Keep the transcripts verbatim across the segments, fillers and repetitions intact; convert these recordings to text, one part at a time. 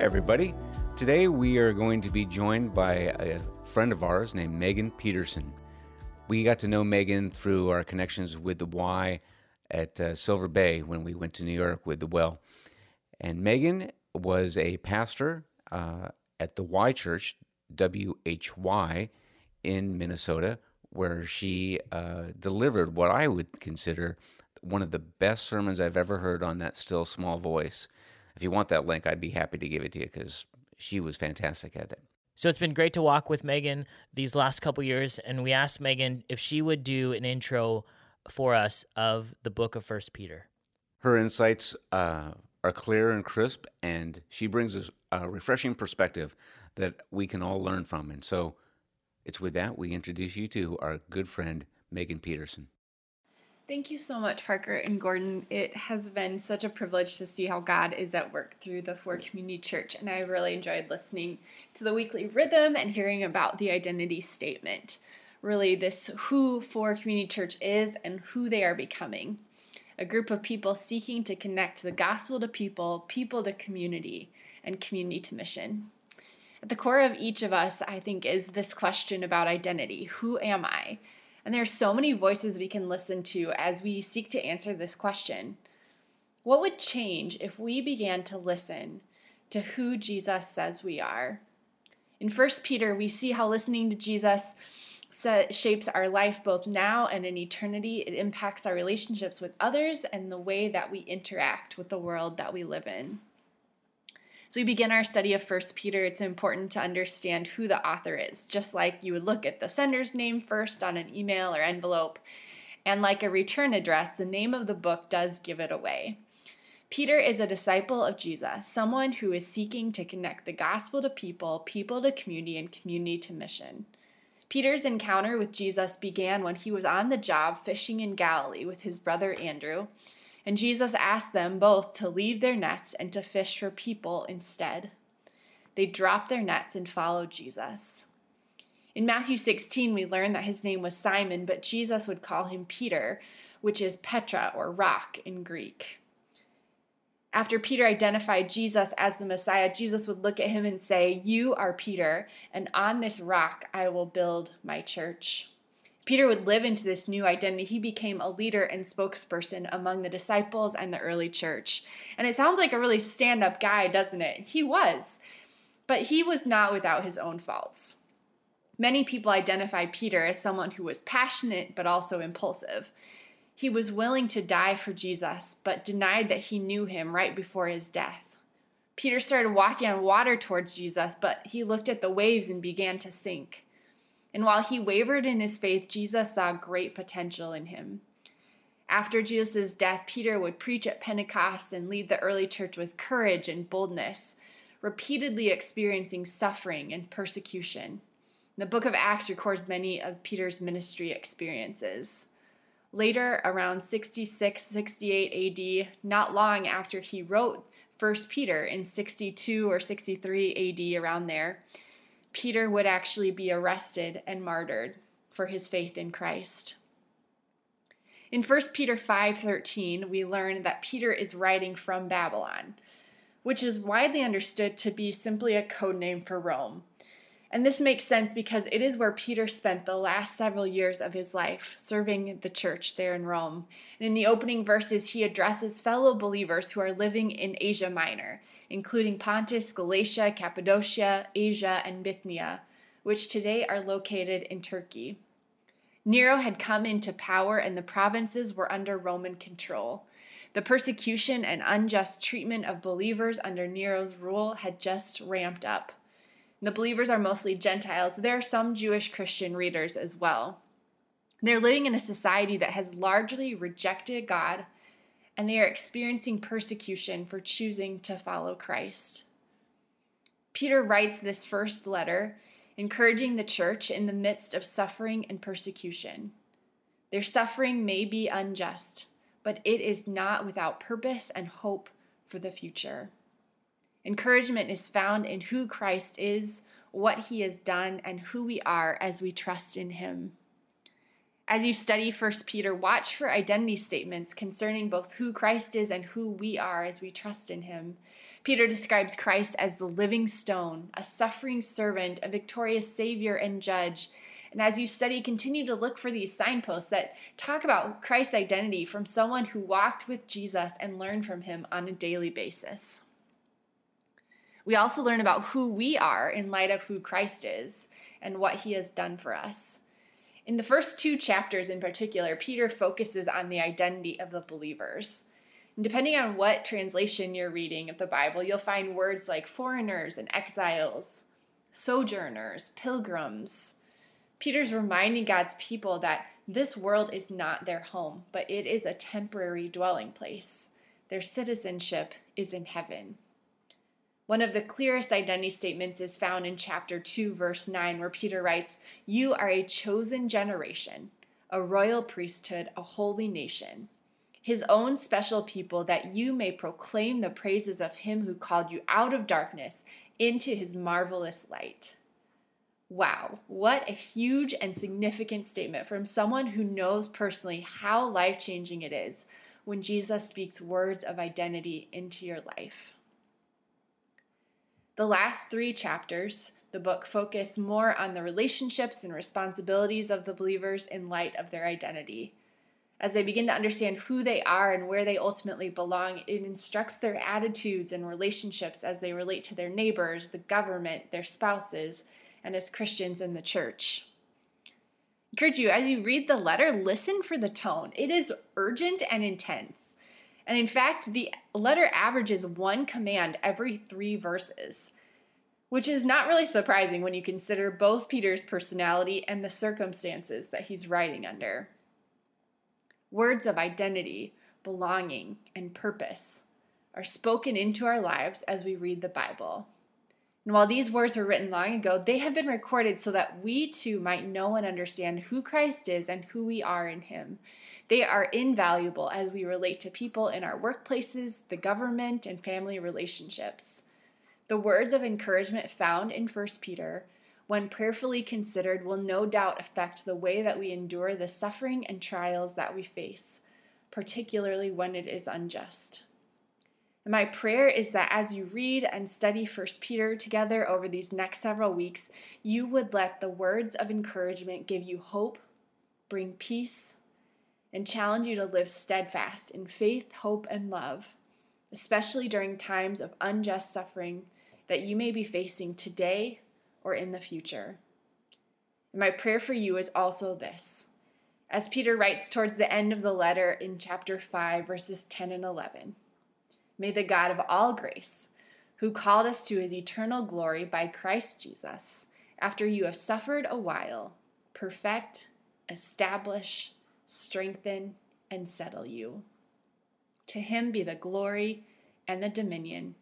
everybody. Today we are going to be joined by a friend of ours named Megan Peterson. We got to know Megan through our connections with the Y at uh, Silver Bay when we went to New York with the Well. And Megan was a pastor uh, at the Y Church, W H Y, in Minnesota, where she uh, delivered what I would consider one of the best sermons I've ever heard on that still small voice. If you want that link, I'd be happy to give it to you because she was fantastic at it. So it's been great to walk with Megan these last couple years, and we asked Megan if she would do an intro for us of the book of First Peter. Her insights uh, are clear and crisp, and she brings us a refreshing perspective that we can all learn from. And so it's with that we introduce you to our good friend, Megan Peterson. Thank you so much, Parker and Gordon. It has been such a privilege to see how God is at work through the Four Community Church, and I really enjoyed listening to the weekly rhythm and hearing about the identity statement, really this who Four Community Church is and who they are becoming, a group of people seeking to connect the gospel to people, people to community, and community to mission. At the core of each of us, I think, is this question about identity. Who am I? And there are so many voices we can listen to as we seek to answer this question. What would change if we began to listen to who Jesus says we are? In First Peter, we see how listening to Jesus shapes our life both now and in eternity. It impacts our relationships with others and the way that we interact with the world that we live in. As we begin our study of First Peter, it's important to understand who the author is, just like you would look at the sender's name first on an email or envelope, and like a return address, the name of the book does give it away. Peter is a disciple of Jesus, someone who is seeking to connect the gospel to people, people to community, and community to mission. Peter's encounter with Jesus began when he was on the job fishing in Galilee with his brother Andrew, and Jesus asked them both to leave their nets and to fish for people instead. They dropped their nets and followed Jesus. In Matthew sixteen, we learn that his name was Simon, but Jesus would call him Peter, which is Petra, or rock in Greek. After Peter identified Jesus as the Messiah, Jesus would look at him and say, "You are Peter, and on this rock I will build my church." Peter would live into this new identity. He became a leader and spokesperson among the disciples and the early church. And it sounds like a really stand-up guy, doesn't it? He was, but he was not without his own faults. Many people identify Peter as someone who was passionate but also impulsive. He was willing to die for Jesus, but denied that he knew him right before his death. Peter started walking on water towards Jesus, but he looked at the waves and began to sink. And while he wavered in his faith, Jesus saw great potential in him. After Jesus' death, Peter would preach at Pentecost and lead the early church with courage and boldness, repeatedly experiencing suffering and persecution. The book of Acts records many of Peter's ministry experiences. Later, around sixty-six, sixty-eight A D, not long after he wrote First Peter in sixty-two or sixty-three A D, around there, Peter would actually be arrested and martyred for his faith in Christ. In First Peter five thirteen, we learn that Peter is writing from Babylon, which is widely understood to be simply a code name for Rome. And this makes sense because it is where Peter spent the last several years of his life, serving the church there in Rome. And in the opening verses, he addresses fellow believers who are living in Asia Minor, including Pontus, Galatia, Cappadocia, Asia, and Bithynia, which today are located in Turkey. Nero had come into power and the provinces were under Roman control. The persecution and unjust treatment of believers under Nero's rule had just ramped up. The believers are mostly Gentiles. There are some Jewish Christian readers as well. They're living in a society that has largely rejected God, and they are experiencing persecution for choosing to follow Christ. Peter writes this first letter, encouraging the church in the midst of suffering and persecution. Their suffering may be unjust, but it is not without purpose and hope for the future. Encouragement is found in who Christ is, what he has done, and who we are as we trust in him. As you study First Peter, watch for identity statements concerning both who Christ is and who we are as we trust in him. Peter describes Christ as the living stone, a suffering servant, a victorious savior and judge. And as you study, continue to look for these signposts that talk about Christ's identity from someone who walked with Jesus and learned from him on a daily basis. We also learn about who we are in light of who Christ is and what he has done for us. In the first two chapters in particular, Peter focuses on the identity of the believers. And depending on what translation you're reading of the Bible, you'll find words like foreigners and exiles, sojourners, pilgrims. Peter's reminding God's people that this world is not their home, but it is a temporary dwelling place. Their citizenship is in heaven. One of the clearest identity statements is found in chapter two, verse nine, where Peter writes, "You are a chosen generation, a royal priesthood, a holy nation, his own special people, that you may proclaim the praises of him who called you out of darkness into his marvelous light." Wow, what a huge and significant statement from someone who knows personally how life-changing it is when Jesus speaks words of identity into your life. The last three chapters, the book focused more on the relationships and responsibilities of the believers in light of their identity. As they begin to understand who they are and where they ultimately belong, it instructs their attitudes and relationships as they relate to their neighbors, the government, their spouses, and as Christians in the church. I encourage you, as you read the letter, listen for the tone. It is urgent and intense. And in fact, the letter averages one command every three verses, which is not really surprising when you consider both Peter's personality and the circumstances that he's writing under. Words of identity, belonging, and purpose are spoken into our lives as we read the Bible. And while these words were written long ago, they have been recorded so that we too might know and understand who Christ is and who we are in him. They are invaluable as we relate to people in our workplaces, the government, and family relationships. The words of encouragement found in First Peter, when prayerfully considered, will no doubt affect the way that we endure the suffering and trials that we face, particularly when it is unjust. And my prayer is that as you read and study First Peter together over these next several weeks, you would let the words of encouragement give you hope, bring peace, and challenge you to live steadfast in faith, hope, and love, especially during times of unjust suffering that you may be facing today or in the future. And my prayer for you is also this. As Peter writes towards the end of the letter in chapter five, verses ten and eleven, "May the God of all grace, who called us to his eternal glory by Christ Jesus, after you have suffered a while, perfect, establish, strengthen, and settle you. To him be the glory and the dominion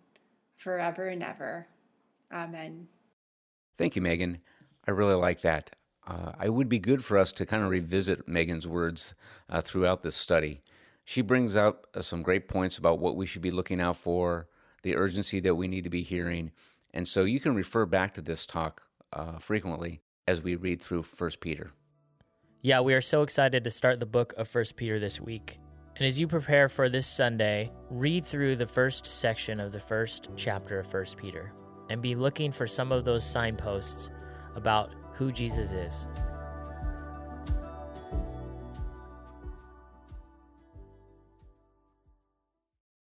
forever and ever. Amen." Thank you, Megan. I really like that. Uh, it would be good for us to kind of revisit Megan's words uh, throughout this study. She brings up uh, some great points about what we should be looking out for, the urgency that we need to be hearing. And so you can refer back to this talk uh, frequently as we read through First Peter. Yeah, we are so excited to start the book of First Peter this week. And as you prepare for this Sunday, read through the first section of the first chapter of First Peter and be looking for some of those signposts about who Jesus is.